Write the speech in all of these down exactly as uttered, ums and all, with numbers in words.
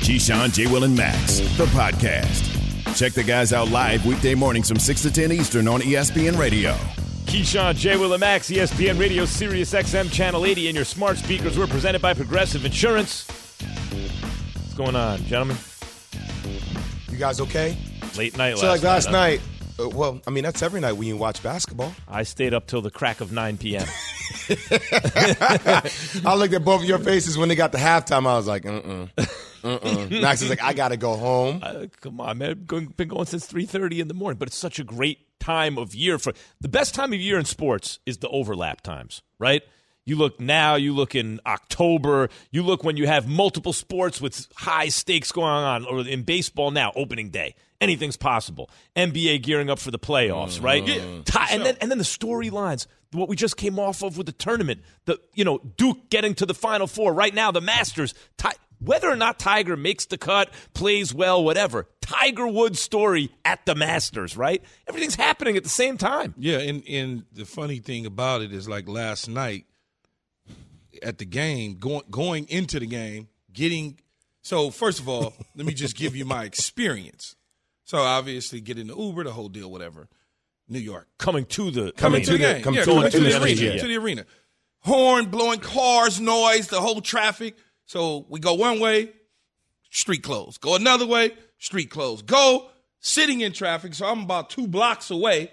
Keyshawn, J-Will, and Max, the podcast. Check the guys out live weekday mornings from six to ten Eastern on E S P N Radio. Keyshawn, J-Will, and Max, E S P N Radio, Sirius X M, Channel eighty, and your smart speakers. We're presented by Progressive Insurance. What's going on, gentlemen? You guys okay? Late night last night. So like last night, night uh, well, I mean, that's every night when you watch basketball. I stayed up till the crack of nine p.m. I looked at both of your faces when they got to halftime. I was like, mm-mm. Uh-uh. Max is like, I got to go home. Uh, come on, man. I've been going since three thirty in the morning, but it's such a great time of year. for The best time of year in sports is the overlap times, right? You look now, you look in October, you look when you have multiple sports with high stakes going on, or in baseball now, opening day. Anything's possible. N B A gearing up for the playoffs, mm-hmm. right? Yeah. Ty- so. and, then, and then the storylines, what we just came off of with the tournament, the you know Duke getting to the Final Four. Right now, the Masters, Ty- whether or not Tiger makes the cut, plays well, whatever, Tiger Woods story at the Masters, right? Everything's happening at the same time. Yeah, and, and the funny thing about it is, like last night at the game, going going into the game, getting – so first of all, let me just give you my experience. So obviously getting the Uber, the whole deal, whatever, New York. Coming to the – Coming to the game. Coming to the arena. To the arena. Horn, blowing, cars, noise, the whole traffic – so we go one way, street closed. Go another way, street closed. Go, sitting in traffic. So I'm about two blocks away.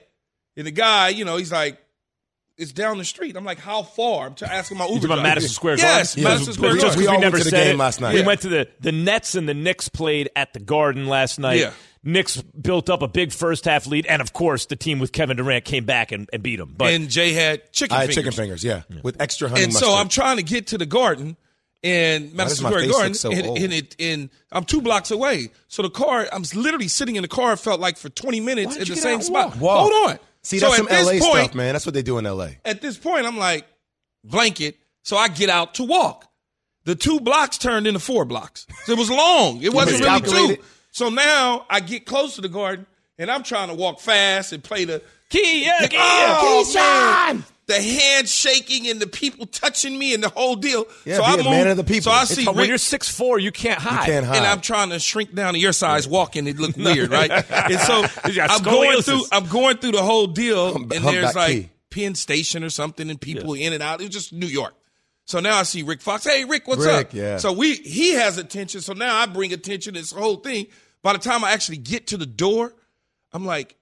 And the guy, you know, he's like, it's down the street. I'm like, how far? I'm asking my Uber. You're about Madison Square Garden? Yes, yeah. Madison Square Garden. We all we never went to the game it. last night. We yeah. went to the, the Nets and the Knicks played at the Garden last night. Yeah. Knicks built up a big first-half lead, and, of course, the team with Kevin Durant came back and, and beat them. But and Jay had chicken I fingers. I had chicken fingers, yeah, yeah. with extra honey and mustard. So I'm trying to get to the Garden. And Madison Square Garden, so and, and, it, and I'm two blocks away. So the car, I'm literally sitting in the car, felt like for twenty minutes at the same spot. Hold on. See, that's some L A stuff, man. That's what they do in L A. At this point, I'm like, blanket. So I get out to walk. The two blocks turned into four blocks. So it was long. It wasn't really two. So now I get close to the Garden, and I'm trying to walk fast and play the key. Yeah, key, oh, man. The hand shaking and the people touching me and the whole deal. Yeah, so I'm man of the people. So I see Rick, when you're six foot four, you can't hide. You can't hide. And I'm trying to shrink down to your size, walking. It looked weird, right? And so I'm going through. I'm going through the whole deal, and there's like Penn Station or something, and people yeah. in and out. It was just New York. So now I see Rick Fox. Hey, Rick, what's Rick, up? Yeah. So we he has attention. So now I bring attention to this whole thing. By the time I actually get to the door, I'm like,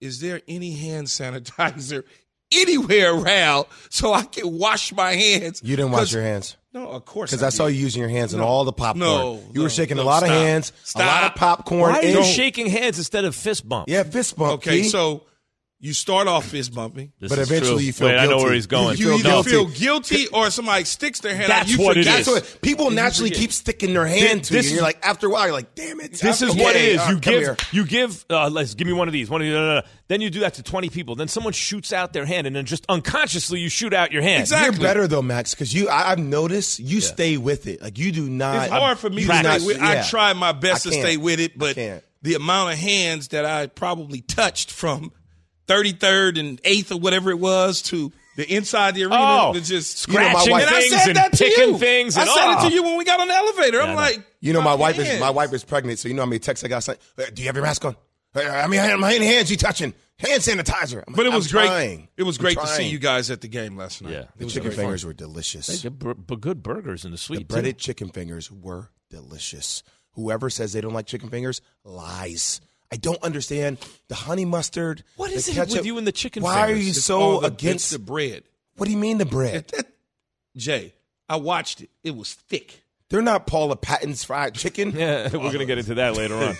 is there any hand sanitizer anywhere around so I can wash my hands? You didn't wash your hands. No, of course not. Because I, I saw you using your hands in no, all the popcorn. No, you no, were shaking no, a lot stop, of hands, stop. a lot of popcorn. Why are you shaking hands instead of fist bump? Yeah, fist bump. Okay, Key. So you start off fist bumping, but eventually true. you feel Wait, guilty. I know where he's going. You, you either no. feel guilty or somebody sticks their hand that's out. You what forget. It is. That's what, people naturally keep sticking their hand this, to this you. And you're like, after a while, you're like, damn it. This after, is what yeah, it is. Right, you, give, you give, you uh, give, let's give me one of these. One of these. No, no, no. Then you do that to twenty people. Then someone shoots out their hand, and then just unconsciously you shoot out your hand. Exactly. You're better, though, Max, because you. I, I've noticed you yeah. stay with it. Like, you do not. It's hard for me to stay with it. I try my best to stay with it, but the amount of hands that I probably touched from thirty-third and eighth or whatever it was to the inside the arena. Oh, just scratching you know, things and I said that and to picking you. things. And I said oh. it to you when we got on the elevator. Yeah, I'm like, you know, my, my wife is my wife is pregnant, so you know how many texts I got sent. Do you have your mask on? I mean, how many hands you touching? Hand sanitizer. I'm, but it was I'm great. Trying. It was great to see you guys at the game last night. Yeah, the chicken fingers fun. were delicious. But good burgers and the sweet. The breaded too. chicken fingers were delicious. Whoever says they don't like chicken fingers lies. I don't understand the honey mustard. What is it with you and the chicken fingers? Why are you it's so the, against the bread? What do you mean the bread? That, Jay, I watched it. It was thick. They're not Paula Patton's fried chicken. Yeah, we're going to get into that later on.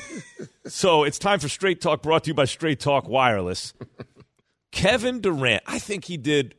So it's time for Straight Talk, brought to you by Straight Talk Wireless. Kevin Durant, I think he did.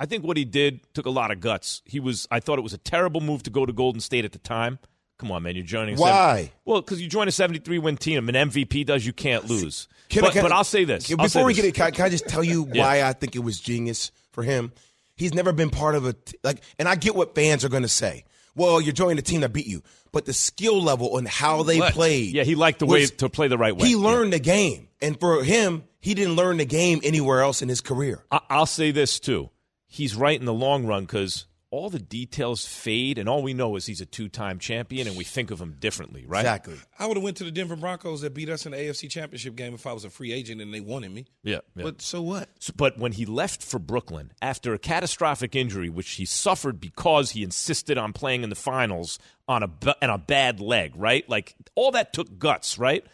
I think what he did took a lot of guts. He was. I thought it was a terrible move to go to Golden State at the time. Come on, man, you're joining. Why? seventy Well, because you join a seventy-three win team. An M V P does, you can't lose. Can but, I, can but I'll say this. Before say we this. get it, can I, can I just tell you yeah. why I think it was genius for him? He's never been part of a – like, and I get what fans are going to say. Well, you're joining a team that beat you. But the skill level and how they but, played. Yeah, he liked the was, way to play the right way. He learned yeah. the game. And for him, he didn't learn the game anywhere else in his career. I, I'll say this, too. He's right in the long run because – all the details fade, and all we know is he's a two-time champion, and we think of him differently, right? Exactly. I would have went to the Denver Broncos that beat us in the A F C Championship game if I was a free agent and they wanted me. Yeah. yeah. But so what? So, but when he left for Brooklyn after a catastrophic injury, which he suffered because he insisted on playing in the finals on a and a bad leg, right? Like all that took guts, right?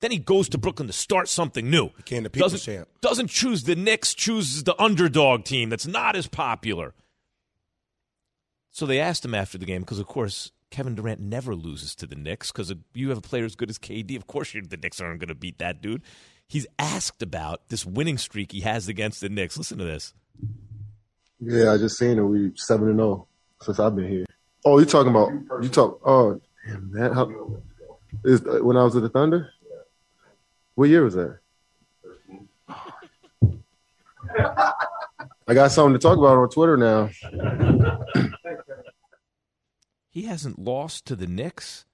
Then he goes to Brooklyn to start something new. He came to People's doesn't, Champ. Doesn't choose the Knicks, chooses the underdog team that's not as popular. So they asked him after the game because, of course, Kevin Durant never loses to the Knicks because you have a player as good as K D. Of course, the Knicks aren't going to beat that dude. He's asked about this winning streak he has against the Knicks. Listen to this. Yeah, I just seen it. We seven and zero since I've been here. Oh, you're talking about you talk? Oh, damn that! How, is when I was at the Thunder? What year was that? I got something to talk about on Twitter now. He hasn't lost to the Knicks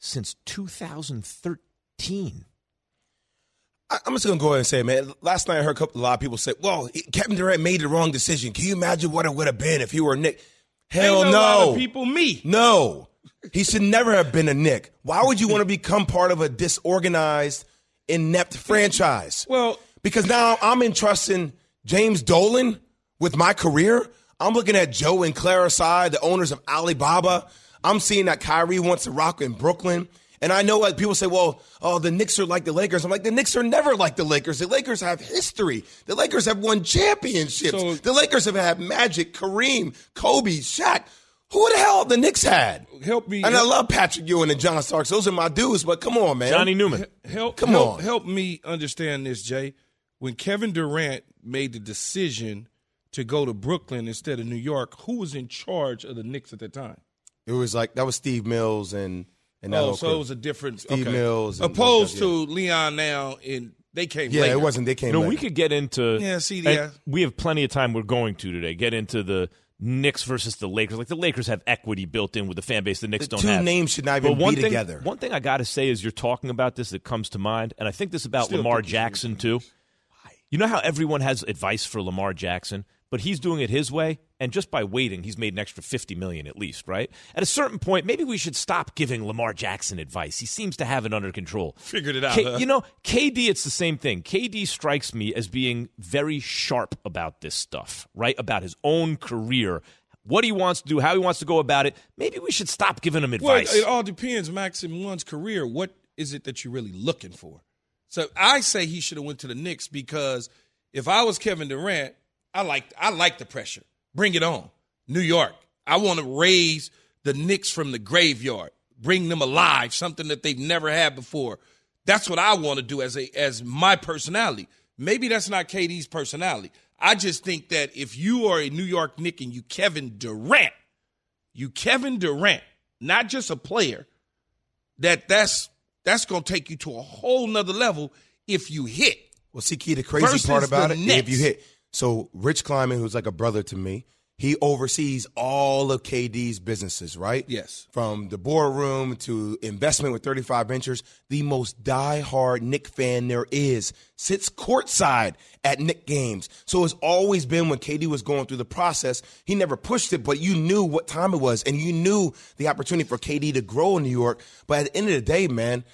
since two thousand thirteen. I'm just going to go ahead and say, man, last night I heard a, couple, a lot of people say, well, Kevin Durant made the wrong decision. Can you imagine what it would have been if he were a Knick? Hell no. A lot of people, me. No. He should never have been a Knick. Why would you want to become part of a disorganized, inept franchise? Well, because now I'm entrusting James Dolan with my career. I'm looking at Joe and Clara Tsai, the owners of Alibaba. I'm seeing that Kyrie wants to rock in Brooklyn. And I know like people say, well, oh, the Knicks are like the Lakers. I'm like, the Knicks are never like the Lakers. The Lakers have history. The Lakers have won championships. So, the Lakers have had Magic, Kareem, Kobe, Shaq. Who the hell the Knicks had? Help me. And help. I love Patrick Ewing and John Starks. Those are my dudes, but come on, man. Johnny Newman. Help, come help, on. Help me understand this, Jay. When Kevin Durant made the decision to go to Brooklyn instead of New York, who was in charge of the Knicks at that time? It was like, that was Steve Mills and and that Oh, so crew. It was a different. Steve okay. Mills. And Opposed and to Leon now, and they came yeah, later. Yeah, it wasn't, they came No, later. We could get into. Yeah, see, yeah. We have plenty of time we're going to today. Get into the Knicks versus the Lakers. Like, the Lakers have equity built in with the fan base the Knicks the don't two have. Two names should not even be thing, together. One thing I got to say is you're talking about this that comes to mind, and I think this about Still Lamar Jackson, too. Why? You know how everyone has advice for Lamar Jackson? But he's doing it his way, and just by waiting, he's made an extra fifty million dollars at least, right? At a certain point, maybe we should stop giving Lamar Jackson advice. He seems to have it under control. Figured it out, K- huh? You know, K D, it's the same thing. K D strikes me as being very sharp about this stuff, right? About his own career, what he wants to do, how he wants to go about it. Maybe we should stop giving him advice. Well, it all depends, Max, in one's career. What is it that you're really looking for? So I say he should have went to the Knicks because if I was Kevin Durant, I like I like the pressure. Bring it on. New York. I want to raise the Knicks from the graveyard. Bring them alive, something that they've never had before. That's what I want to do as a as my personality. Maybe that's not K D's personality. I just think that if you are a New York Knick and you Kevin Durant, you Kevin Durant, not just a player, that that's, that's going to take you to a whole nother level if you hit. Well, see, Key, the crazy part about it, Nets, if you hit – so Rich Kleiman, who's like a brother to me, he oversees all of K D's businesses, right? Yes. From the boardroom to investment with thirty-five Ventures, the most diehard Knick fan there is, sits courtside at Knick games. So it's always been when K D was going through the process, he never pushed it, but you knew what time it was, and you knew the opportunity for K D to grow in New York. But at the end of the day, man,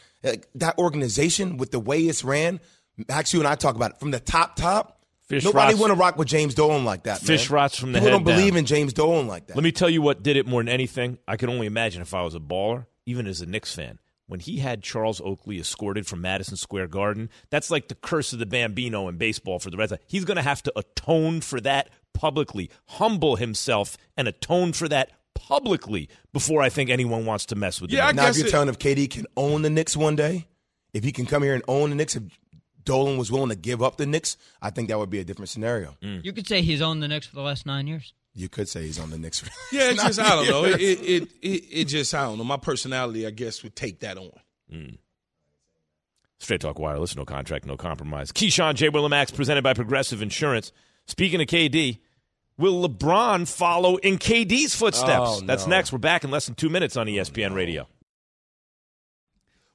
that organization with the way it's ran, Max, you and I talk about it, from the top, top, Fish Nobody want to rock with James Dolan like that, Fish man. rots from the People head down. People don't believe in James Dolan like that. Let me tell you what did it more than anything. I can only imagine if I was a baller, even as a Knicks fan. When he had Charles Oakley escorted from Madison Square Garden, that's like the curse of the Bambino in baseball for the rest of it. He's going to have to atone for that publicly, humble himself, and atone for that publicly before I think anyone wants to mess with him. Yeah, now, if you're it- telling if K D can own the Knicks one day, if he can come here and own the Knicks – Dolan was willing to give up the Knicks, I think that would be a different scenario. Mm. You could say he's owned the Knicks for the last nine years. you could say he's on the Knicks. Yeah, it's just, I don't know. It it, it it just, I don't know. My personality, I guess, would take that on. Mm. Straight Talk Wireless, no contract, no compromise. Keyshawn, J-Will, and Max, presented by Progressive Insurance. Speaking of K D, will LeBron follow in K D's footsteps? Oh, no. That's next. We're back in less than two minutes on E S P N Radio.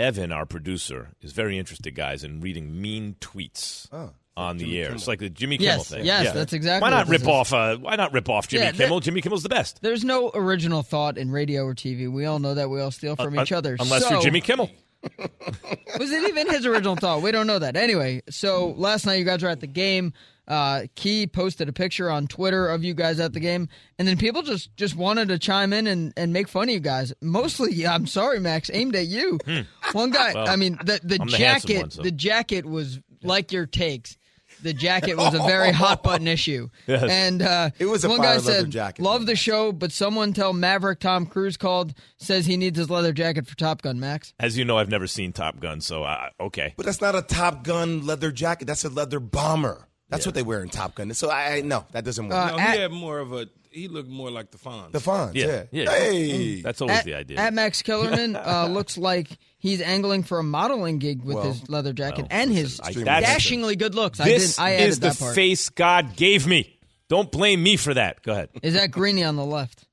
Evan, our producer, is very interested, guys, in reading mean tweets oh, on the Jimmy air. Kimmel. It's like the Jimmy Kimmel yes, thing. Yes, yeah. that's exactly. Why not rip is. off? Uh, why not rip off Jimmy yeah, Kimmel? That, Jimmy Kimmel's the best. There's no original thought in radio or T V. We all know that. We all steal from uh, each other, unless so, you're Jimmy Kimmel. Was it even his original thought? We don't know that. Anyway, so last night you guys were at the game. Uh, Key posted a picture on Twitter of you guys at the game, and then people just, just wanted to chime in and, and make fun of you guys. Mostly, I'm sorry, Max, aimed at you. Hmm. One guy, well, I mean, the, the jacket, the, one, so. the jacket was like your takes. The jacket was a very hot button issue. Yes. And uh, it was a one guy said, jacket, love man. the show, but someone tell Maverick Tom Cruise called, says he needs his leather jacket for Top Gun, Max. As you know, I've never seen Top Gun, so I, okay. But that's not a Top Gun leather jacket. That's a leather bomber. That's yeah. what they wear in Top Gun. So, I no, that doesn't work. Uh, no, he at, had more of a, he looked more like the Fonz. The Fonz, yeah. yeah. yeah. Hey. That's always at, the idea. At Max Kellerman uh, looks like he's angling for a modeling gig with well, his leather jacket well, and his I, dashingly good looks. This I didn't, I added is the that part. face God gave me. Don't blame me for that. Go ahead. Is that Greeny on the left?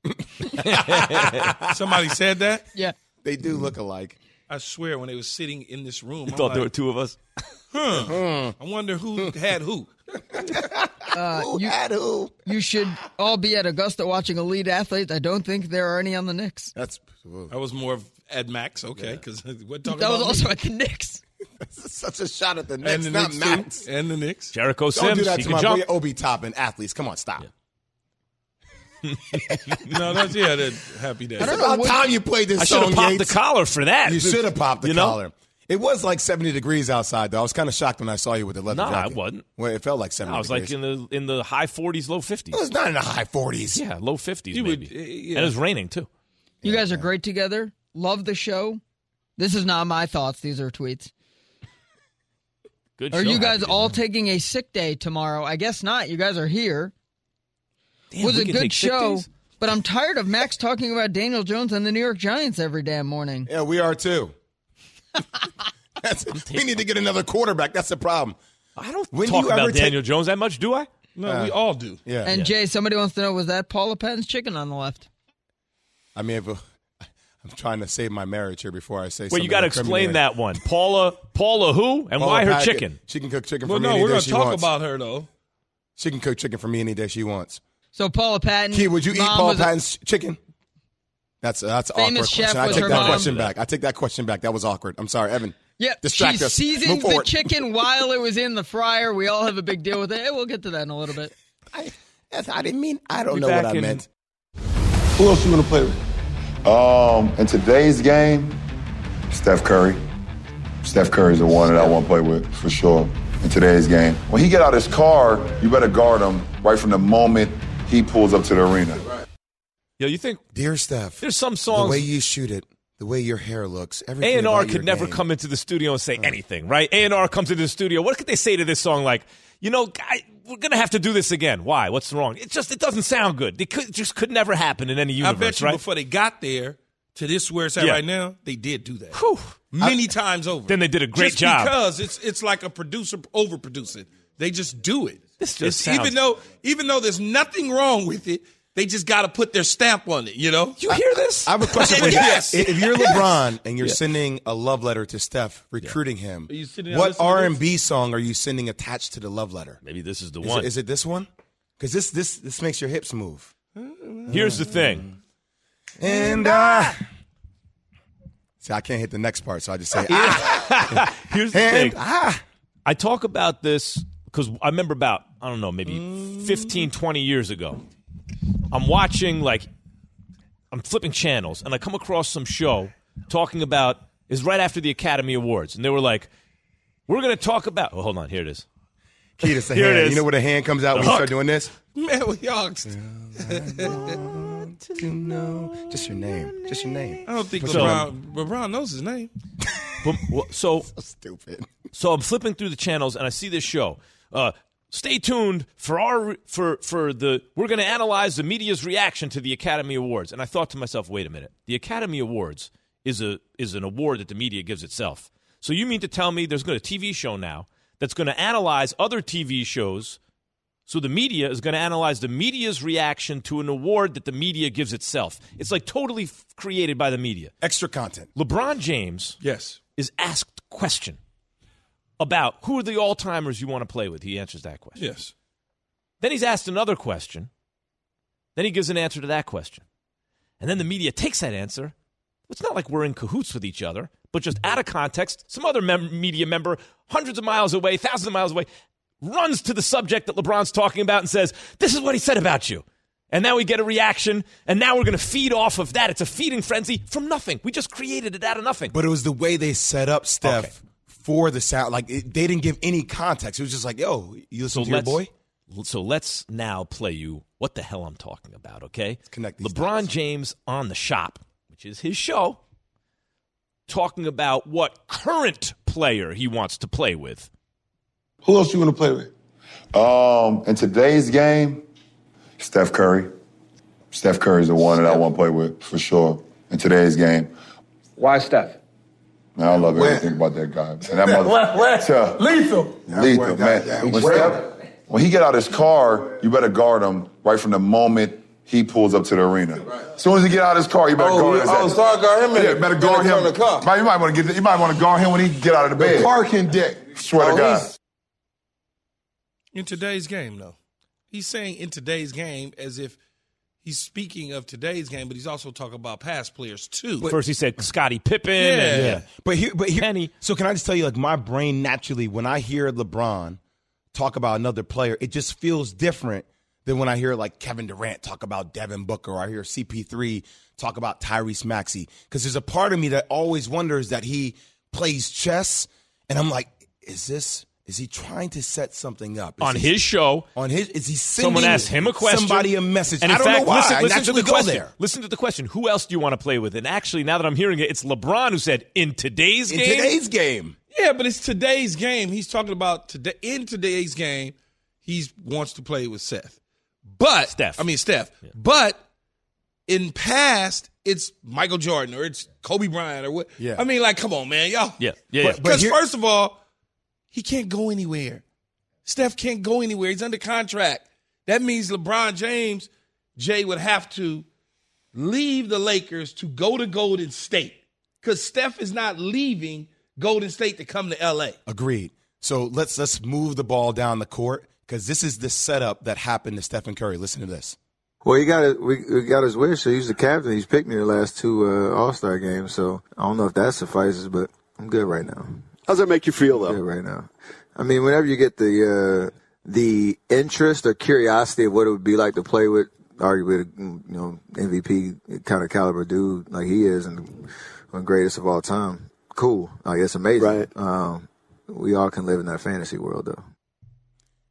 Somebody said that? Yeah. They do look alike. I swear, when they were sitting in this room, you I thought like, there were two of us? Huh. I wonder who had who. Uh, who you, had who? You should all be at Augusta watching elite athletes. I don't think there are any on the Knicks. That's I was more of at Max, okay, because yeah. we're talking. That about was also me. At the Knicks. That's such a shot at the Knicks, the not Knicks Max too. And the Knicks. Jericho Sims. Don't do that he to my jump. boy Obi Toppin. Athletes, come on, stop. Yeah. no, that's yeah, that happy day. I don't know about time you played this. I should have popped Yates. the collar for that. You should have popped the you collar. Know? It was like seventy degrees outside, though. I was kind of shocked when I saw you with the leather nah, jacket. No, I wasn't. Well, it felt like seventy. No, I was degrees. like in the in the high forties, low fifties. Well, it was not in the high forties. Yeah, low fifties. Maybe. Would, uh, yeah. And it was raining too. You yeah, guys are yeah. great together. Love the show. This is not my thoughts. These are tweets. Good. Are show, you guys all day. taking a sick day tomorrow? I guess not. You guys are here. Damn, was a good show, fifties? But I'm tired of Max talking about Daniel Jones and the New York Giants every damn morning. Yeah, we are too. We need to get another quarterback. That's the problem. I don't when talk do you about ever Daniel take... Jones that much, do I? No, uh, we all do. Yeah. And yeah. Jay, somebody wants to know, was that Paula Patton's chicken on the left? I mean, if, uh, I'm trying to save my marriage here before I say well, something. Well, you got to explain that one. Paula Paula who and Paula why her Pat, chicken? She can cook chicken well, for no, me any day she wants. Well, no, we're going to talk about her, though. She can cook chicken for me any day she wants. So Paula Patton. Key, would you eat Paula Patton's a, chicken? That's uh, that's an awkward question. I take that mom. question back. I take that question back. That was awkward. I'm sorry, Evan. Yeah, Distract she us. seasoned the chicken while it was in the fryer. We all have a big deal with it. We'll get to that in a little bit. I, that's, I didn't mean. I don't Be know what I in, meant. Who else you want to play with? Um, in today's game, Steph Curry. Steph Curry's the one that I want to play with for sure. In today's game, when he get out of his car, you better guard him right from the moment he pulls up to the arena. Yo, you think, dear Steph, there's some songs. The way you shoot it, the way your hair looks, everything. A and R could never game. come into the studio and say uh, anything, right? A and R comes into the studio. What could they say to this song? Like, you know, I, we're gonna have to do this again. Why? What's wrong? It just it doesn't sound good. It could, just could never happen in any universe. I bet you right? before they got there to this where it's at yeah. right now, they did do that Whew. many I, times over. Then they did a great just job because it's it's like a producer overproducing. They just do it. This just sounds- even though even though there's nothing wrong with it, They just got to put their stamp on it, you know? You hear this? I, I have a question for you. Yes. If you're LeBron and you're yeah. sending a love letter to Steph, recruiting yeah. him, what R and B song are you sending attached to the love letter? Maybe this is the is one. It, is it this one? Because this, this, this makes your hips move. Here's the thing. And I... Uh, see, I can't hit the next part, so I just say, ah. Here's the and, thing. Ah. I talk about this because I remember about, I don't know, maybe fifteen, twenty years ago. I'm watching, like, I'm flipping channels, and I come across some show talking about, is right after the Academy Awards, and they were like, we're going to talk about, oh, hold on, here it is. Keith, it's the here hand. It is. You know where the hand comes out the when hook. You start doing this? Man, we all to know. Just your name. Just your name. I don't think so, LeBron, LeBron knows his name. But, well, so, so stupid. So I'm flipping through the channels, and I see this show. Uh, Stay tuned for our for for the we're going to analyze the media's reaction to the Academy Awards. And I thought to myself, wait a minute, the Academy Awards is a is an award that the media gives itself. So you mean to tell me there's going to a T V show now that's going to analyze other T V shows? So the media is going to analyze the media's reaction to an award that the media gives itself. It's like totally f- created by the media. Extra content. LeBron James, yes, is asked a question about who are the all-timers you want to play with. He answers that question. Yes. Then he's asked another question. Then he gives an answer to that question. And then the media takes that answer. It's not like we're in cahoots with each other, but just out of context, some other mem- media member, hundreds of miles away, thousands of miles away, runs to the subject that LeBron's talking about and says, this is what he said about you. And now we get a reaction, and now we're going to feed off of that. It's a feeding frenzy from nothing. We just created it out of nothing. But it was the way they set up, Steph. Okay. For the sound, like it, they didn't give any context. It was just like, yo, you listen so to your boy? So let's now play you what the hell I'm talking about, okay? Let's connect these LeBron dots. James on The Shop, which is his show, talking about what current player he wants to play with. Who else you want to play with? Um, in today's game, Steph Curry. Steph Curry's the one Steph. that I want to play with, for sure, in today's game. Why Steph? Man, I love everything about that guy. And that motherfucker. Lethal. Lethal, man. When, Steph, when he get out of his car, you better guard him right from the moment he pulls up to the arena. As soon as he get out of his car, you better oh, guard him. Oh, sorry, guard him. Yeah, better guard him. The car. You might want to get. You might want to guard him when he get out of the bed. The parking deck. Swear to God. In today's game, though, he's saying in today's game as if he's speaking of today's game, but he's also talking about past players, too. But first, he said Scottie Pippen. Yeah. And, yeah. But here, but here, Penny. So can I just tell you, like, my brain naturally, when I hear LeBron talk about another player, it just feels different than when I hear, like, Kevin Durant talk about Devin Booker, or I hear C P three talk about Tyrese Maxey. Because there's a part of me that always wonders that he plays chess, and I'm like, is this... Is he trying to set something up? Is on he, his show. On his, is he sending someone asked him a question, somebody a message? And in I don't fact, know why. Listen, listen to the question. There. Listen to the question. Who else do you want to play with? And actually, now that I'm hearing it, it's LeBron who said, in today's in game. In today's game. Yeah, but it's today's game. He's talking about today. In today's game, he wants to play with Seth. But Steph. I mean, Steph. Yeah. But in past, it's Michael Jordan or it's Kobe Bryant or what. Yeah. I mean, like, come on, man, y'all. Yeah, yeah. Because yeah. first of all, he can't go anywhere. Steph can't go anywhere. He's under contract. That means LeBron James, Jay, would have to leave the Lakers to go to Golden State because Steph is not leaving Golden State to come to L A. Agreed. So let's let's move the ball down the court because this is the setup that happened to Stephen Curry. Listen to this. Well, he got it. We, we got his wish. So he's the captain. He's picked me the last two uh, All-Star games. So I don't know if that suffices, but I'm good right now. How does that make you feel, though? Yeah, right now. I mean, whenever you get the uh, the interest or curiosity of what it would be like to play with, arguably, you know, M V P kind of caliber dude like he is and one greatest of all time, cool. Like, it's amazing. Right. Um, we all can live in that fantasy world, though.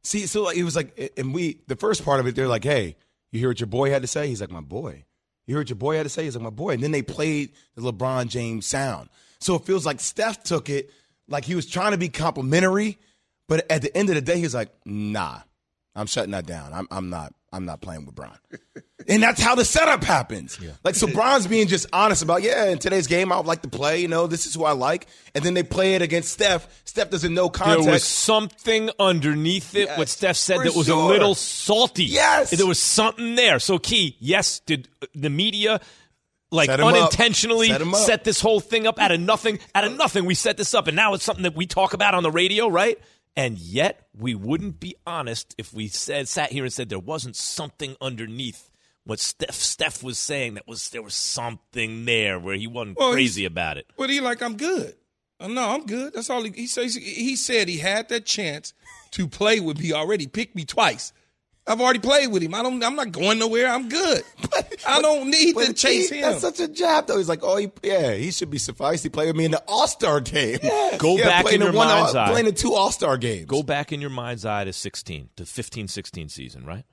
See, so like, it was like, and we, the first part of it, they're like, hey, you hear what your boy had to say? He's like, my boy. You hear what your boy had to say? He's like, my boy. And then they played the LeBron James sound. So it feels like Steph took it. Like, he was trying to be complimentary, but at the end of the day, he was like, nah, I'm shutting that down. I'm I'm not I'm not playing with Bron. And that's how the setup happens. Yeah. Like, so Bron's being just honest about, yeah, in today's game, I would like to play. You know, this is who I like. And then they play it against Steph. Steph doesn't know context. There was something underneath it, yes, what Steph said, that was sure. a little salty. Yes. There was something there. So, Key, yes, did the media, like, set unintentionally set, set this whole thing up out of nothing? Out of nothing, we set this up. And now it's something that we talk about on the radio, right? And yet we wouldn't be honest if we said sat here and said there wasn't something underneath what Steph Steph was saying. That was there was something there where he wasn't well, crazy about it. But he like, I'm good. Oh, no, I'm good. That's all he, he says. He said he had that chance to play with me already. Picked me twice. I've already played with him. I don't. I'm not going nowhere. I'm good. But, I don't need to chase he, him. That's such a jab, though. He's like, oh, he, yeah, he should be sufficed. He played with me in the All-Star game. Yes. Go yeah, back in your one, mind's all, eye. Playing the two All-Star games. Go back in your mind's eye to sixteen, to fifteen sixteen season, right?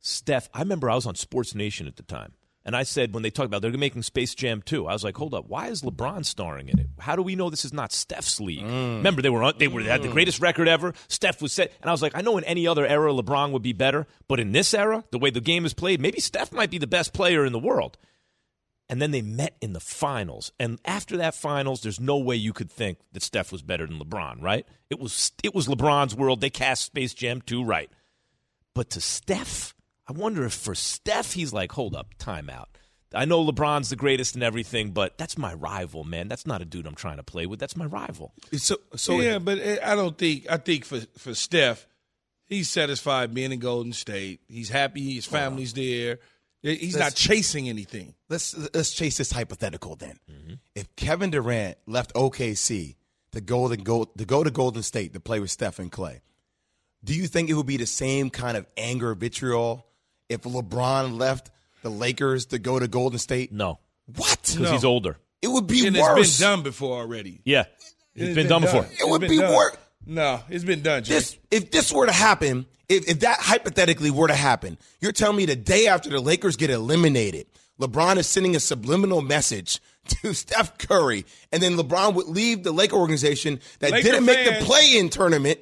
Steph, I remember I was on Sports Nation at the time, and I said when they talked about they're making Space Jam two, I was like, hold up, why is LeBron starring in it? How do we know this is not Steph's league? Mm. Remember they were they were they had the greatest record ever. Steph was set, and I was like, I know in any other era LeBron would be better, but in this era, the way the game is played, maybe Steph might be the best player in the world. And then they met in the finals, and after that finals, there's no way you could think that Steph was better than LeBron, right? It was it was LeBron's world. They cast Space Jam two right, but to Steph. I wonder if for Steph, he's like, hold up, time out. I know LeBron's the greatest and everything, but that's my rival, man. That's not a dude I'm trying to play with. That's my rival. So, so yeah, but I don't think – I think for, for Steph, he's satisfied being in Golden State. He's happy. His family's there. He's let's, not chasing anything. Let's let's chase this hypothetical then. Mm-hmm. If Kevin Durant left O K C to go to, go, to go to Golden State to play with Steph and Clay, do you think it would be the same kind of anger, vitriol – if LeBron left the Lakers to go to Golden State? No. What? Because no. he's older. It would be and worse. And it's been done before already. Yeah. It's, it's been, been done before. It it's would be worse. No, it's been done, Jay. This, if this were to happen, if, if that hypothetically were to happen, you're telling me the day after the Lakers get eliminated, LeBron is sending a subliminal message to Steph Curry, and then LeBron would leave the Laker organization that Laker didn't make fans. the play-in tournament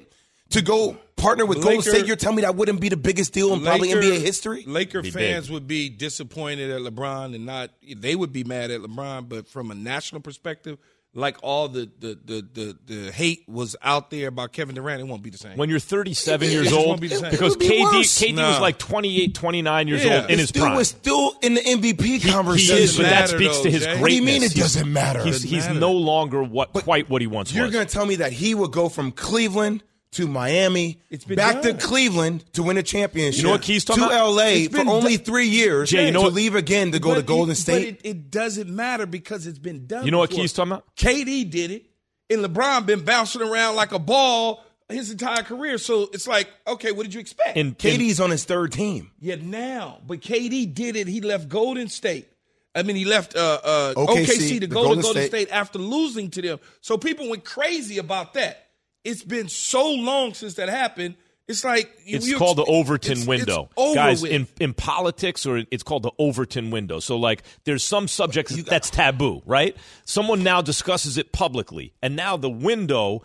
to go partner with Laker, Golden State. You're telling me that wouldn't be the biggest deal in Laker, probably N B A history? Laker be fans big. would be disappointed at LeBron and not – they would be mad at LeBron. But from a national perspective, like all the the the the, the hate was out there about Kevin Durant, it won't be the same. When you're thirty-seven it, years it old, be because be K D K D nah. was like twenty-eight, twenty-nine years yeah. old in his prime. He was still in the M V P he, conversation. He is, but that speaks though, to his Jay. greatness. What do you mean it doesn't matter? He's, doesn't he's matter. no longer what but quite what he once you're was. You're going to tell me that he would go from Cleveland – to Miami, back done. to Cleveland to win a championship, you know what Keys talking to about? L A for only do- three years Jay, you know to what? leave again to go but to Golden it, State. But it, it doesn't matter because it's been done. You know before. what Keys talking about? K D did it, and LeBron been bouncing around like a ball his entire career. So it's like, okay, what did you expect? And K D's and, on his third team. Yeah, now. But K D did it. He left Golden State. I mean, he left uh, uh, O K C, O K C to the go Golden to Golden State. State after losing to them. So people went crazy about that. It's been so long since that happened. It's like you, it's called the Overton it's, window, it's over guys. With. In in politics, or it's called the Overton window. So, like, there's some subjects got- that's taboo, right? Someone now discusses it publicly, and now the window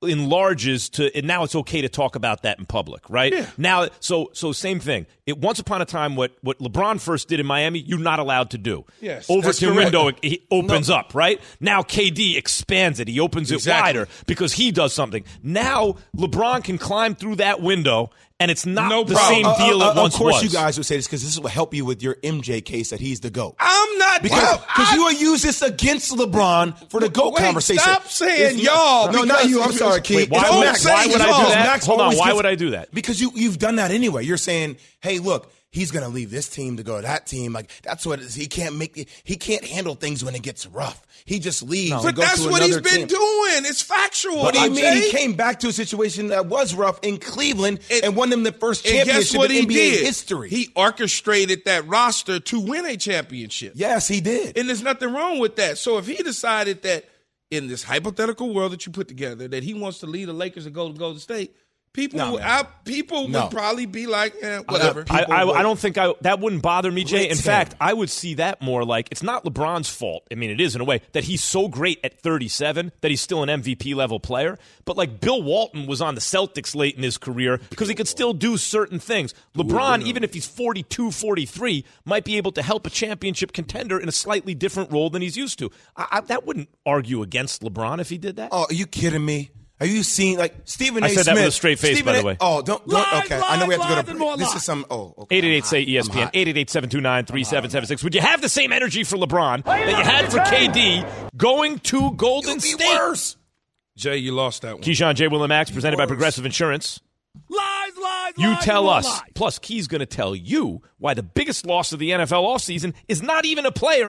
enlarges to, and now it's okay to talk about that in public, right? Yeah. Now, so so same thing. It once upon a time, what what LeBron first did in Miami, you're not allowed to do. Yes, Overton window he opens no. up, right? Now K D expands it. He opens exactly. it wider because he does something. Now LeBron can climb through that window, and it's not no the problem. same deal uh, uh, it uh, once was. Of course was. You guys would say this because this will help you with your M J case that he's the GOAT. I'm not. Because I, you will use this against LeBron for the GOAT wait, conversation. Stop saying it's y'all. No, not you. I'm sorry, Keith. Why, why, why would y'all. I do that? Max Hold on. Why would I do that? Because you, you've done that anyway. You're saying, hey, look, he's going to leave this team to go to that team. Like, that's what it is. He can't make – he can't handle things when it gets rough. He just leaves no, and goes to another team. But that's what he's been doing. It's factual. What do you mean? He came back to a situation that was rough in Cleveland and, and won them the first championship in N B A did? history. He orchestrated that roster to win a championship. Yes, he did. And there's nothing wrong with that. So if he decided that in this hypothetical world that you put together that he wants to lead the Lakers to go to Golden State – People, no, I, people no. would probably be like, eh, whatever. I, I, I don't think I, that wouldn't bother me, Jay. In fact, I would see that more like it's not LeBron's fault. I mean, it is in a way that he's so great at thirty-seven that he's still an M V P-level player. But like Bill Walton was on the Celtics late in his career because he could still do certain things. LeBron, even if he's forty-two, forty-three, might be able to help a championship contender in a slightly different role than he's used to. I, I, that wouldn't argue against LeBron if he did that. Oh, are you kidding me? Are you seeing, like, Stephen A. I said Smith. That with a straight face, Stephen by the way. Oh, don't, don't line, okay. Line, I know we have to go to, this is some, oh, okay. eight eight eight, say E S P N, eight eight eight, seven two nine, three seven seven six. Would you have the same energy for LeBron that you had for K D going to Golden You'll State? Worse. Jay, you lost that one. Keyshawn, J-Will and Max, presented by Progressive Insurance. Lies, lies, you lies. You tell us. Lies. Plus, Key's going to tell you why the biggest loss of the N F L offseason is not even a player.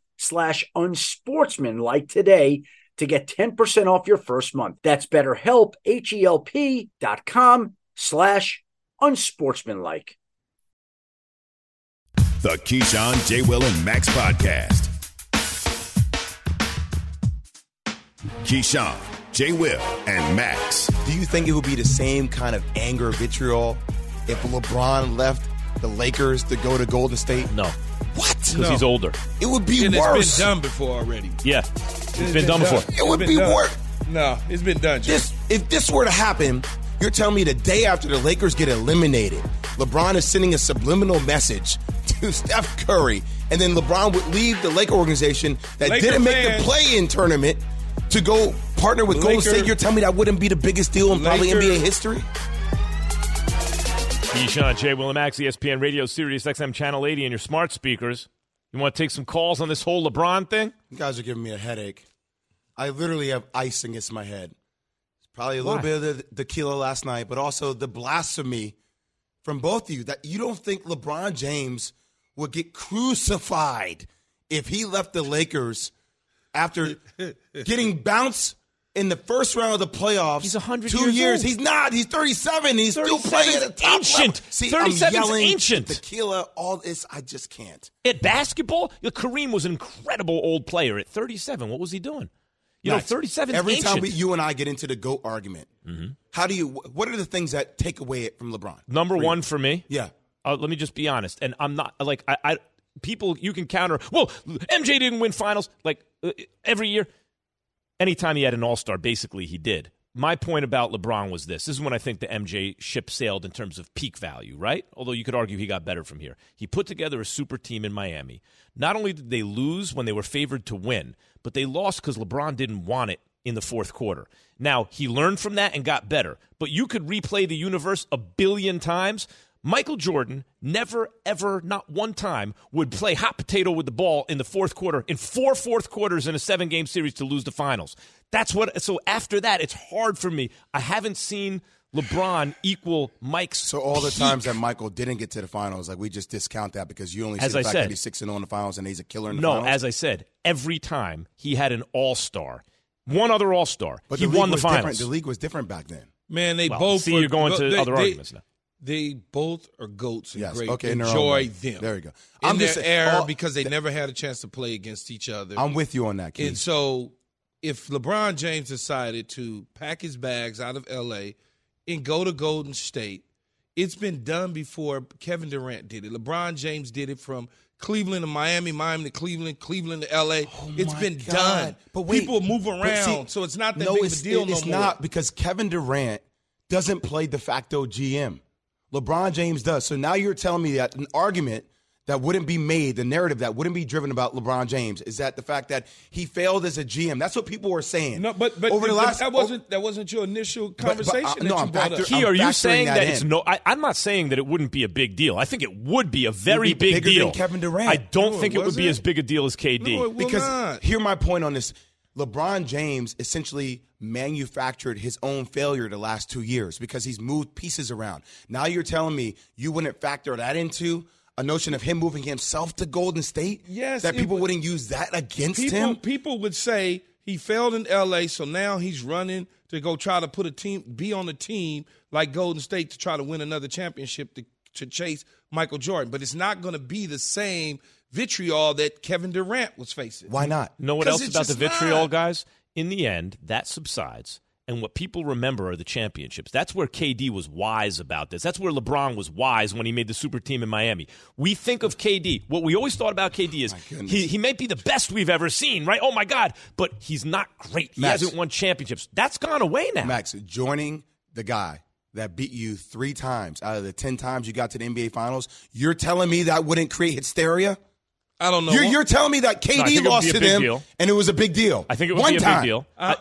slash unsportsmanlike today to get ten percent off your first month. That's BetterHelp, H E L P dot com slash unsportsmanlike. The Keyshawn, J-Will, and Max Podcast. Keyshawn, J-Will, and Max. Do you think it would be the same kind of anger, vitriol, if LeBron left the Lakers to go to Golden State? No. What? Because no. he's older. It would be and worse. It's been done before already. Yeah. It's, it's been done before. Done. It would be done. worse. No, it's been done. This, if this were to happen, you're telling me the day after the Lakers get eliminated, LeBron is sending a subliminal message to Steph Curry, and then LeBron would leave the Laker organization that Laker didn't make fans. the play-in tournament to go partner with Laker, Golden State. You're telling me that wouldn't be the biggest deal in Laker. probably N B A history? Keyshawn, J. Will and Max, E S P N Radio, Sirius X M Channel eighty, and your smart speakers. You want to take some calls on this whole LeBron thing? You guys are giving me a headache. I literally have ice against my head. It's probably a Why? little bit of the tequila last night, but also the blasphemy from both of you that you don't think LeBron James would get crucified if he left the Lakers after getting bounced in the first round of the playoffs. He's one hundred two years, years old. He's not. He's thirty-seven. He's still playing at the top ancient. level. See, thirty-seven's I'm yelling, ancient. Tequila, all this. I just can't. At basketball, Kareem was an incredible old player. At thirty-seven, what was he doing? You Max, know, thirty-seven's every ancient. Time we, you and I get into the GOAT argument, mm-hmm. how do you? What are the things that take away it from LeBron? Number for one you? for me. Yeah. Uh, let me just be honest, and I'm not like I, I. People, you can counter. Well, M J didn't win finals like uh, every year. Anytime he had an all-star, basically he did. My point about LeBron was this. This is when I think the M J ship sailed in terms of peak value, right? Although you could argue he got better from here. He put together a super team in Miami. Not only did they lose when they were favored to win, but they lost because LeBron didn't want it in the fourth quarter. Now, he learned from that and got better. But you could replay the universe a billion times. Michael Jordan never, ever, not one time, would play hot potato with the ball in the fourth quarter, in four fourth quarters in a seven-game series to lose the finals. That's what. So after that, it's hard for me. I haven't seen LeBron equal Mike's So all the peak. times that Michael didn't get to the finals, like we just discount that because you only see as the I fact said, that he's six and oh in the finals and he's a killer in the no, finals? No, as I said, every time he had an all-star, one other all-star, but he won the finals. Different. The league was different back then. Man, they well, both see, were, you're going to they, other they, arguments now. They both are GOATs and yes. great. Okay, enjoy them. There you go. I'm in just their saying, era all, because they th- never had a chance to play against each other. I'm with you on that, Keith. And so if LeBron James decided to pack his bags out of L A and go to Golden State, it's been done before. Kevin Durant did it. LeBron James did it from Cleveland to Miami, Miami to Cleveland, Cleveland to L A. Oh it's been God. Done. But wait, people move around, see, so it's not that no, big of a deal it, no it's more. It's not because Kevin Durant doesn't play de facto G M. LeBron James does. So now you're telling me that an argument that wouldn't be made, the narrative that wouldn't be driven about LeBron James, is that the fact that he failed as a G M. That's what people were saying. No, but, but, over the but last, that wasn't that wasn't your initial conversation. But, but, uh, no, that I'm you brought factor, up. Key, are you saying that, that it's no? I, I'm not saying that it wouldn't be a big deal. I think it would be a very be big deal. Than Kevin Durant. I don't no, think it would be it? as big a deal as K D. No, because not. Hear my point on this. LeBron James essentially manufactured his own failure the last two years because he's moved pieces around. Now you're telling me you wouldn't factor that into a notion of him moving himself to Golden State? Yes. That people would, wouldn't use that against people, him? People would say he failed in L A, so now he's running to go try to put a team, be on a team like Golden State to try to win another championship to, to chase Michael Jordan. But it's not going to be the same vitriol that Kevin Durant was facing. Why not? Know what else about the vitriol, not. guys? In the end, that subsides, and what people remember are the championships. That's where K D was wise about this. That's where LeBron was wise when he made the super team in Miami. We think of K D. What we always thought about K D is oh he, he may be the best we've ever seen, right? Oh, my God. But he's not great. He Max, hasn't won championships. That's gone away now. Max, joining the guy that beat you three times out of the ten times you got to the N B A Finals, you're telling me that wouldn't create hysteria? I don't know. You're, you're telling me that K D no, lost to them, deal. and it was a big deal. I think it would One be a time. big deal. Uh,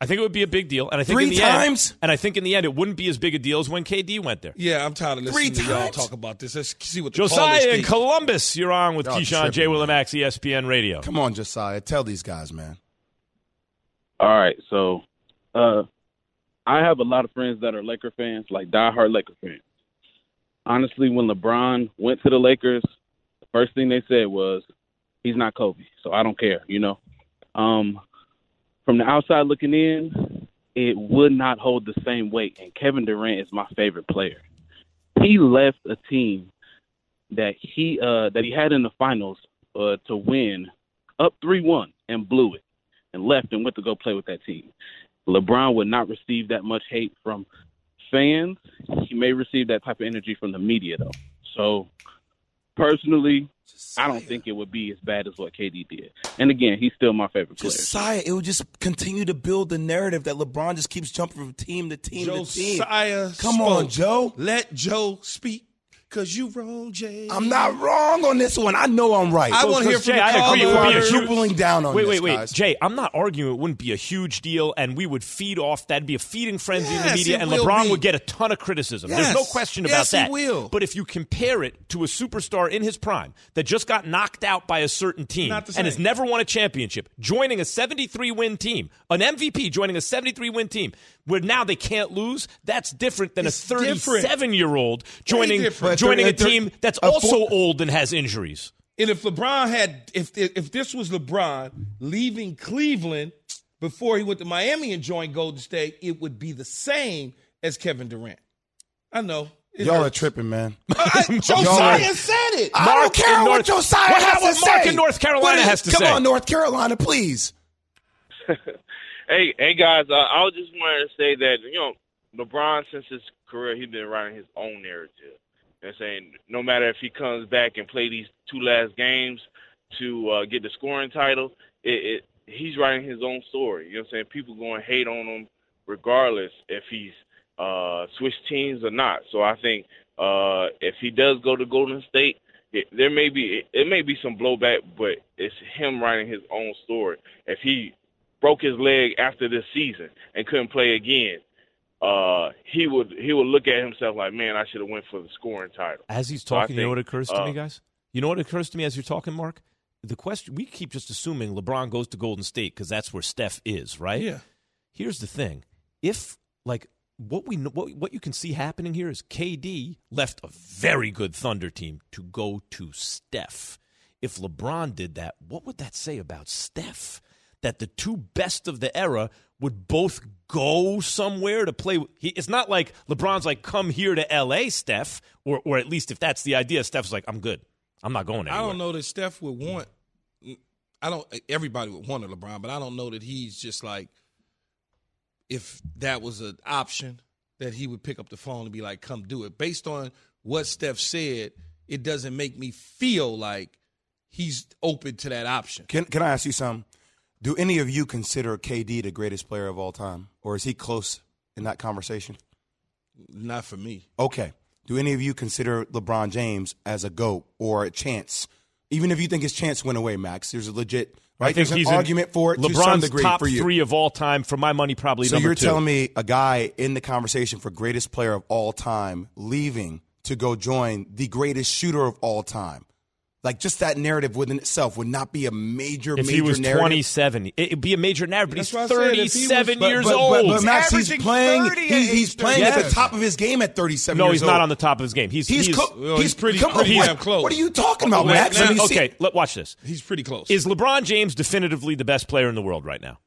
I, I think it would be a big deal, and I think three in the times. End, and I think in the end, it wouldn't be as big a deal as when K D went there. Yeah, I'm tired of listening three to times. y'all talk about this. Let's see what the Josiah in thinks. Columbus. You're on with Keyshawn, J-Will, and Max, E S P N Radio. Come on, Josiah, tell these guys, man. All right, so uh, I have a lot of friends that are Laker fans, like diehard Laker fans. Honestly, when LeBron went to the Lakers, first thing they said was, he's not Kobe, so I don't care, you know. Um, from the outside looking in, it would not hold the same weight, and Kevin Durant is my favorite player. He left a team that he uh, that he had in the finals uh, to win up three one and blew it and left and went to go play with that team. LeBron would not receive that much hate from fans. He may receive that type of energy from the media, though. So personally, Josiah, I don't think it would be as bad as what K D did. And again, he's still my favorite player. Josiah, it would just continue to build the narrative that LeBron just keeps jumping from team to team Josiah to team. Come spoke. on, Joe. Let Joe speak, because you wrong, Jay. I'm not wrong on this one. I know I'm right. I want to hear from Jay, I agree. It would be a huge... down on wait, this, wait, wait, wait. Jay, I'm not arguing it wouldn't be a huge deal, and we would feed off that. It'd be a feeding frenzy yes, in the media, and LeBron be. would get a ton of criticism. Yes. There's no question yes, about that. Yes, he will. But if you compare it to a superstar in his prime that just got knocked out by a certain team and has never won a championship, joining a seventy-three win team, an M V P joining a seventy-three win team, where now they can't lose, that's different than it's a thirty-seven-year-old joining joining a team that's also old and has injuries. And if LeBron had, if if this was LeBron leaving Cleveland before he went to Miami and joined Golden State, it would be the same as Kevin Durant. I know. It Y'all hurts. are tripping, man. I, I, Josiah said it. Mark I don't care what North, Josiah what has what to Mark say. in North Carolina has to Come say. Come on, North Carolina, please. Hey, hey guys, uh, I was just wanted to say that, you know, LeBron, since his career, he's been writing his own narrative. You know, saying no matter if he comes back and play these two last games to uh, get the scoring title, it, it he's writing his own story. You know what I'm saying? People going to hate on him regardless if he's uh, switched teams or not. So I think uh, if he does go to Golden State, It, there may be it, it may be some blowback, but it's him writing his own story. If he broke his leg after this season and couldn't play again, uh, he would he would look at himself like, man, I should have went for the scoring title. As he's talking, so think, you know what occurs to uh, me, guys? You know what occurs to me as you're talking, Mark? The question, we keep just assuming LeBron goes to Golden State because that's where Steph is, right? Yeah. Here's the thing. If, like, what we what, what you can see happening here is K D left a very good Thunder team to go to Steph. If LeBron did that, what would that say about Steph? That the two best of the era would both go somewhere to play. He, it's not like LeBron's like, come here to L A, Steph, or or at least if that's the idea, Steph's like, I'm good. I'm not going anywhere. I don't know that Steph would want – I don't – everybody would want a LeBron, but I don't know that he's just like, if that was an option, that he would pick up the phone and be like, come do it. Based on what Steph said, it doesn't make me feel like he's open to that option. Can Can I ask you something? Do any of you consider K D the greatest player of all time, or is he close in that conversation? Not for me. Okay. Do any of you consider LeBron James as a GOAT or a chance? Even if you think his chance went away, Max, there's a legit right? There's an argument for it. LeBron's top three of all time, for my money, probably number two. So you're telling me a guy in the conversation for greatest player of all time leaving to go join the greatest shooter of all time. Like, just that narrative within itself would not be a major, major narrative. If he was twenty-seven, it would be a major narrative, but he's thirty-seven years old. But Max, he's playing, he's playing at the top of his game at thirty-seven years old. No, he's not on the top of his game. He's he's he's pretty close. What are you talking about, Max? Okay, watch this. He's pretty close. Is LeBron James definitively the best player in the world right now?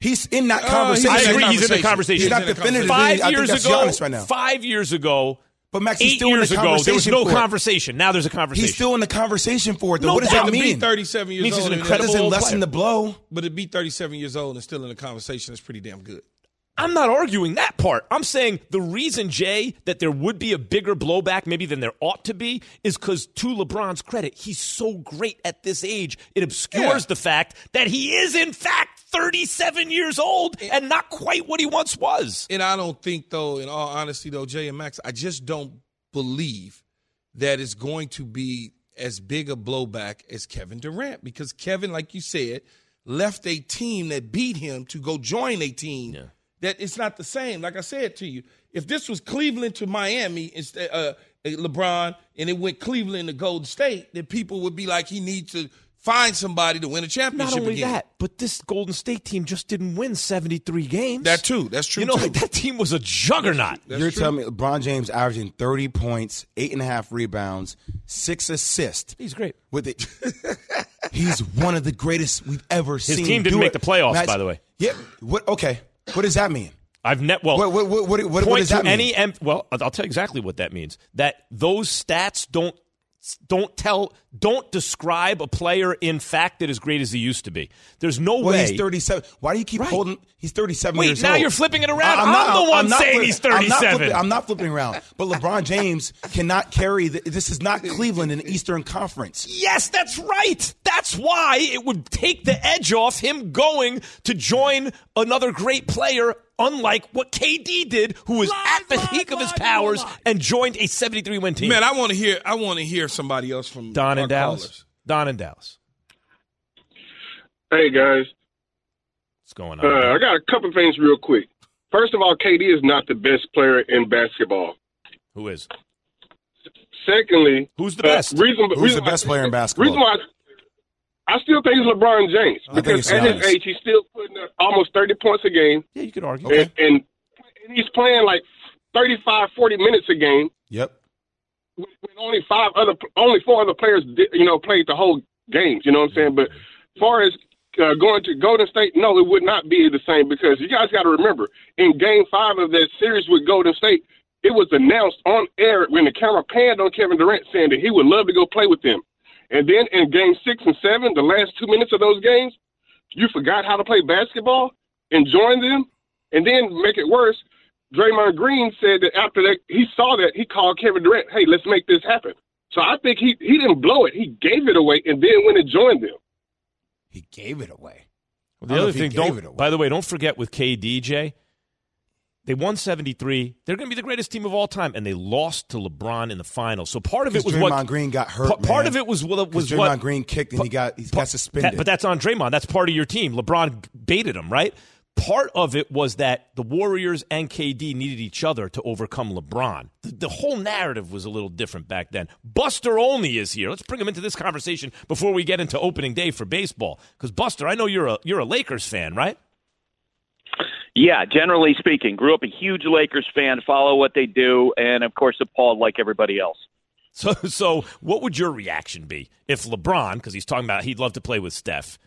He's in that conversation. I agree, he's in the conversation. He's not definitively. Five years ago, five years ago, But Max, he's Eight still years in the ago, there was no conversation. Now there's a conversation. He's still in the conversation for it, though. No what does doubt. That mean? To be thirty-seven years means old, an that doesn't lessen player. The blow. But to be thirty-seven years old and still in the conversation is pretty damn good. I'm not arguing that part. I'm saying the reason, Jay, that there would be a bigger blowback maybe than there ought to be is because, to LeBron's credit, he's so great at this age. It obscures yeah. the fact that he is, in fact, thirty-seven years old and, and not quite what he once was. And I don't think, though, in all honesty, though, Jay and Max, I just don't believe that it's going to be as big a blowback as Kevin Durant, because Kevin, like you said, left a team that beat him to go join a team yeah. that it's not the same. Like I said to you, if this was Cleveland to Miami, instead, uh, LeBron, and it went Cleveland to Golden State, then people would be like, he needs to find somebody to win a championship again. Not only again. that, but this Golden State team just didn't win seventy-three games. That too. That's true. You know, like, that team was a juggernaut. That's You're true. telling me LeBron James averaging thirty points, eight and a half rebounds, six assists. He's great. With it, he's one of the greatest we've ever His seen. His team didn't do make it. the playoffs, Max, by the way. Yeah. What? Okay. What does that mean? I've net well. What, what, what, what, what, point what does that to mean? Any em- well, I'll tell you exactly what that means. That those stats don't don't tell don't describe a player in fact that as great as he used to be. There's no well, way. He's thirty-seven. Why do you keep right. holding? He's thirty-seven. Wait, years now old. You're flipping it around. I'm, not, I'm the one I'm saying flipping, he's thirty-seven. I'm not, flipping, I'm not flipping around. But LeBron James cannot carry. The, this is not Cleveland in the Eastern Conference. Yes, that's right. That's why it would take the edge off him going to join another great player, unlike what K D did, who was lie, at the lie, peak lie, of his powers lie. and joined a seventy-three win team. Man, I want to hear. I want to hear somebody else from Don in Dallas. Callers. Don in Dallas. Hey guys, what's going on? Uh, I got a couple things real quick. First of all, K D is not the best player in basketball. Who is? Secondly, who's the best? Uh, reason, who's reason the best I, player in basketball? Reason why I still think it's LeBron James, because at his age, he's still putting up almost thirty points a game. Yeah, you could argue. And, okay. and, and he's playing like thirty-five, forty minutes a game. Yep. When only five other, only four other players, you know, played the whole games. You know what I'm saying? But as far as uh, going to Golden State, no, it would not be the same, because you guys got to remember, in Game Five of that series with Golden State, it was announced on air when the camera panned on Kevin Durant, saying that he would love to go play with them. And then in game six and seven, the last two minutes of those games, you forgot how to play basketball and joined them. And then, make it worse, Draymond Green said that after that, he saw that, he called Kevin Durant, hey, let's make this happen. So I think he, he didn't blow it. He gave it away and then went and joined them. He gave it away. Well, the other thing, don't, by the way, don't forget with K D J, they won seventy-three. They're going to be the greatest team of all time, and they lost to LeBron in the finals. So part of it was Draymond what Draymond Green got hurt. P- part man. of it was, well, was Draymond what Draymond Green kicked and he got he got p- suspended. That, but that's on Draymond. That's part of your team. LeBron baited him, right? Part of it was that the Warriors and K D needed each other to overcome LeBron. The, the whole narrative was a little different back then. Buster Olney is here. Let's bring him into this conversation before we get into opening day for baseball. Because Buster, I know you're a you're a Lakers fan, right? Yeah, generally speaking, grew up a huge Lakers fan, follow what they do, and, of course, appalled like everybody else. So so what would your reaction be if LeBron, because he's talking about he'd love to play with Steph,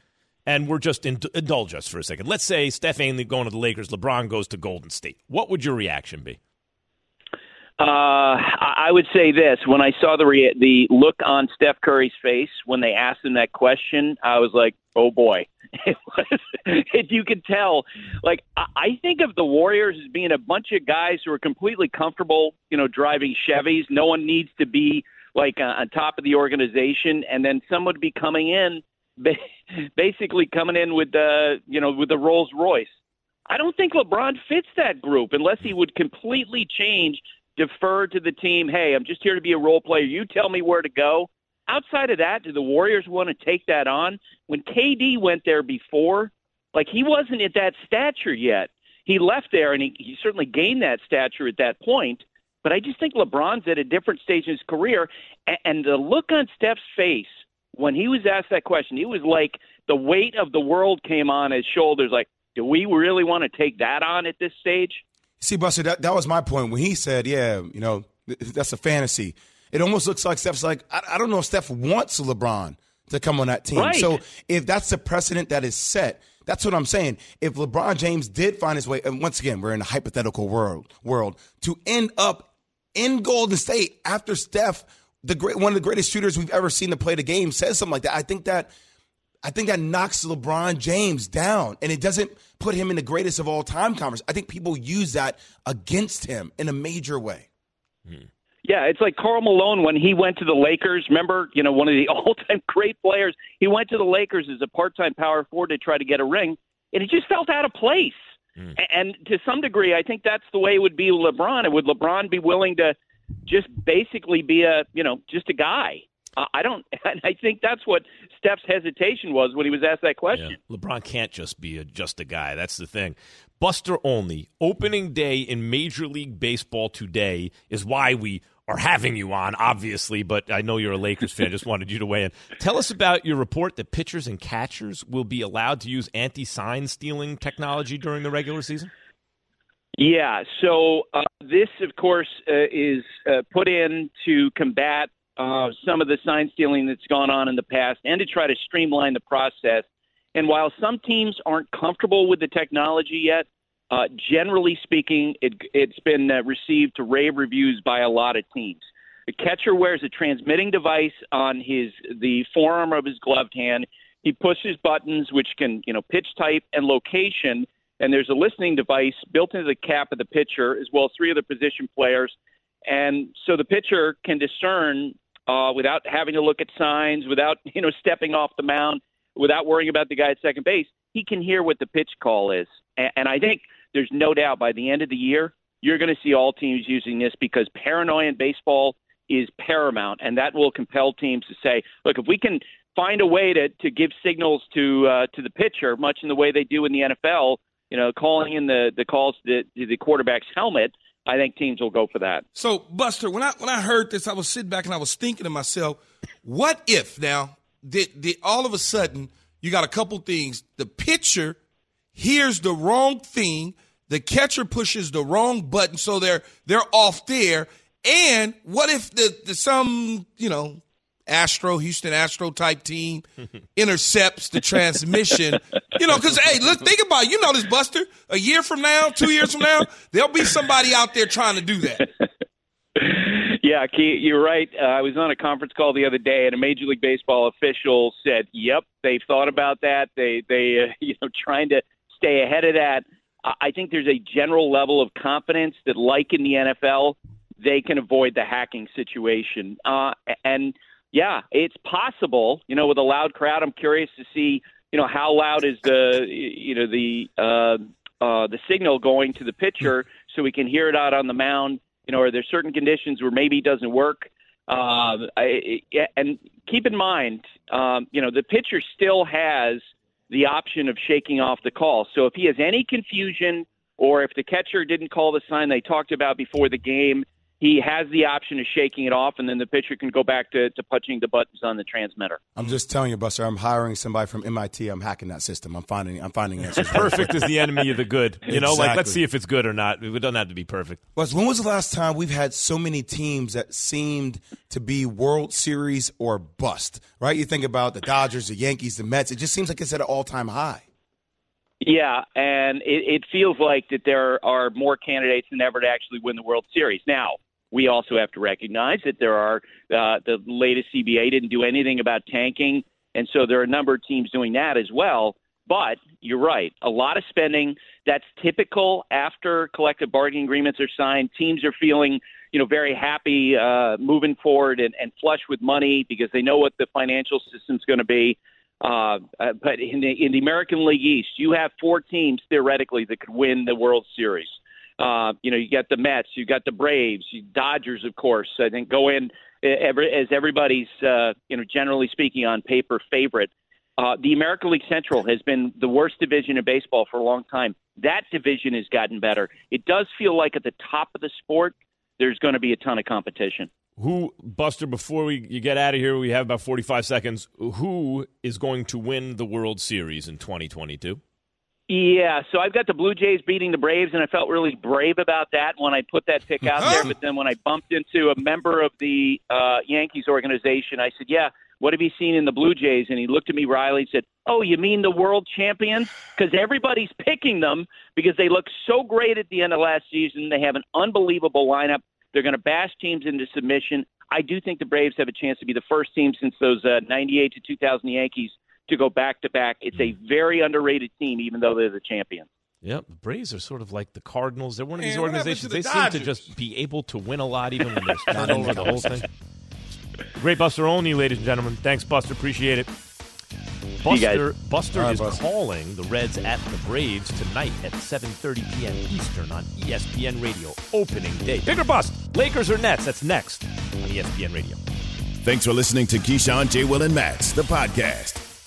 and we're just in, indulge us for a second. Let's say Steph ain't going to the Lakers, LeBron goes to Golden State. What would your reaction be? Uh, I would say this. When I saw the re- the look on Steph Curry's face when they asked him that question, I was like, oh, boy. It was, if you could tell, like, I think of the Warriors as being a bunch of guys who are completely comfortable, you know, driving Chevys. No one needs to be, like, uh, on top of the organization. And then someone would be coming in, basically coming in with, the, you know, with the Rolls Royce. I don't think LeBron fits that group unless he would completely change – defer to the team. Hey, I'm just here to be a role player. You tell me where to go. Outside of that, do the Warriors want to take that on? When K D went there before, like, he wasn't at that stature yet. He left there, and he, he certainly gained that stature at that point. But I just think LeBron's at a different stage in his career. And, and the look on Steph's face when he was asked that question, he was like the weight of the world came on his shoulders. Like, do we really want to take that on at this stage? See, Buster, that, that was my point when he said, yeah, you know, that's a fantasy. It almost looks like Steph's like, I, I don't know if Steph wants LeBron to come on that team. Right. So if that's the precedent that is set, that's what I'm saying. If LeBron James did find his way, and once again, we're in a hypothetical world, world to end up in Golden State after Steph, the great one of the greatest shooters we've ever seen to play the game, says something like that, I think that I think that knocks LeBron James down, and it doesn't put him in the greatest of all time conversation. I think people use that against him in a major way. Yeah, it's like Karl Malone when he went to the Lakers. Remember, you know, one of the all-time great players. He went to the Lakers as a part-time power forward to try to get a ring, and it just felt out of place. Mm. And to some degree, I think that's the way it would be with LeBron. And would LeBron be willing to just basically be a, you know, just a guy? I don't – I think that's what Steph's hesitation was when he was asked that question. Yeah. LeBron can't just be a, just a guy. That's the thing. Buster Olney, opening day in Major League Baseball today is why we are having you on, obviously, but I know you're a Lakers fan. I just wanted you to weigh in. Tell us about your report that pitchers and catchers will be allowed to use anti-sign stealing technology during the regular season. Yeah. So uh, this, of course, uh, is uh, put in to combat – Uh, some of the sign stealing that's gone on in the past and to try to streamline the process. And while some teams aren't comfortable with the technology yet, uh, generally speaking, it, it's been uh, received to rave reviews by a lot of teams. The catcher wears a transmitting device on his the forearm of his gloved hand. He pushes buttons, which can, you know, pitch type and location, and there's a listening device built into the cap of the pitcher, as well as three other position players. And so the pitcher can discern Uh, without having to look at signs, without, you know, stepping off the mound, without worrying about the guy at second base. He can hear what the pitch call is. And, and I think there's no doubt by the end of the year, you're going to see all teams using this because paranoia in baseball is paramount. And that will compel teams to say, look, if we can find a way to, to give signals to uh, to the pitcher, much in the way they do in the N F L, you know, calling in the, the calls to the, to the quarterback's helmet, I think teams will go for that. So, Buster, when I when I heard this, I was sitting back and I was thinking to myself, what if now, did, did all of a sudden you got a couple things. The pitcher hears the wrong thing. The catcher pushes the wrong button, so they're they're off there. And what if the, the some, you know, Astro, Houston Astro type team intercepts the transmission, you know, because, hey, look, think about it. You know this, Buster. A year from now, two years from now, there'll be somebody out there trying to do that. Yeah, Keith, you're right. Uh, I was on a conference call the other day, and a Major League Baseball official said, yep, they've thought about that. They, they uh, you know, trying to stay ahead of that. Uh, I think there's a general level of confidence that, like in the N F L, they can avoid the hacking situation. Uh, and – Yeah, it's possible, you know, with a loud crowd. I'm curious to see, you know, how loud is the, you know, the uh, uh, the signal going to the pitcher so we can hear it out on the mound. You know, are there certain conditions where maybe it doesn't work? Uh, I, and keep in mind, um, you know, the pitcher still has the option of shaking off the call. So if he has any confusion or if the catcher didn't call the sign they talked about before the game, he has the option of shaking it off, and then the pitcher can go back to, to punching the buttons on the transmitter. I'm just telling you, Buster, I'm hiring somebody from M I T. I'm hacking that system. I'm finding I'm finding answers. Perfect is the enemy of the good. You know, exactly. Like, let's see if it's good or not. It doesn't have to be perfect. Wes, when was the last time we've had so many teams that seemed to be World Series or bust, right? You think about the Dodgers, the Yankees, the Mets. It just seems like it's at an all-time high. Yeah, and it, it feels like that there are more candidates than ever to actually win the World Series. Now, we also have to recognize that there are uh, the latest C B A didn't do anything about tanking, and so there are a number of teams doing that as well. But you're right, a lot of spending. That's typical after collective bargaining agreements are signed. Teams are feeling, you know, very happy uh, moving forward and, and flush with money because they know what the financial system's going to be. Uh, but in the, in the American League East, you have four teams theoretically that could win the World Series. Uh, you know, you got the Mets, you got the Braves, you, Dodgers, of course. I think go in every, as everybody's, uh, you know, generally speaking, on paper favorite. Uh, the American League Central has been the worst division in baseball for a long time. That division has gotten better. It does feel like at the top of the sport, there's going to be a ton of competition. Who, Buster, before we you get out of here, we have about forty-five seconds. Who is going to win the World Series in twenty twenty-two? Yeah, so I've got the Blue Jays beating the Braves, and I felt really brave about that when I put that pick out there. But then when I bumped into a member of the uh, Yankees organization, I said, yeah, what have you seen in the Blue Jays? And he looked at me, Riley, and said, oh, you mean the world champions? Because everybody's picking them because they look so great at the end of last season. They have an unbelievable lineup. They're going to bash teams into submission. I do think the Braves have a chance to be the first team since those uh, ninety-eight to two thousand Yankees to go back-to-back. It's a very underrated team, even though they're the champions. Yep, the Braves are sort of like the Cardinals. They're one of these Man, organizations. The they Dodgers? seem to just be able to win a lot, even when they're spread over the whole thing. Great Buster Olney, ladies and gentlemen. Thanks, Buster. Appreciate it. Buster, Buster right, is Buster. calling the Reds at the Braves tonight at seven thirty p.m. Eastern on E S P N Radio. Opening day. Bigger bust, Lakers or Nets? That's next on E S P N Radio. Thanks for listening to Keyshawn, J-Will, and Max, the podcast.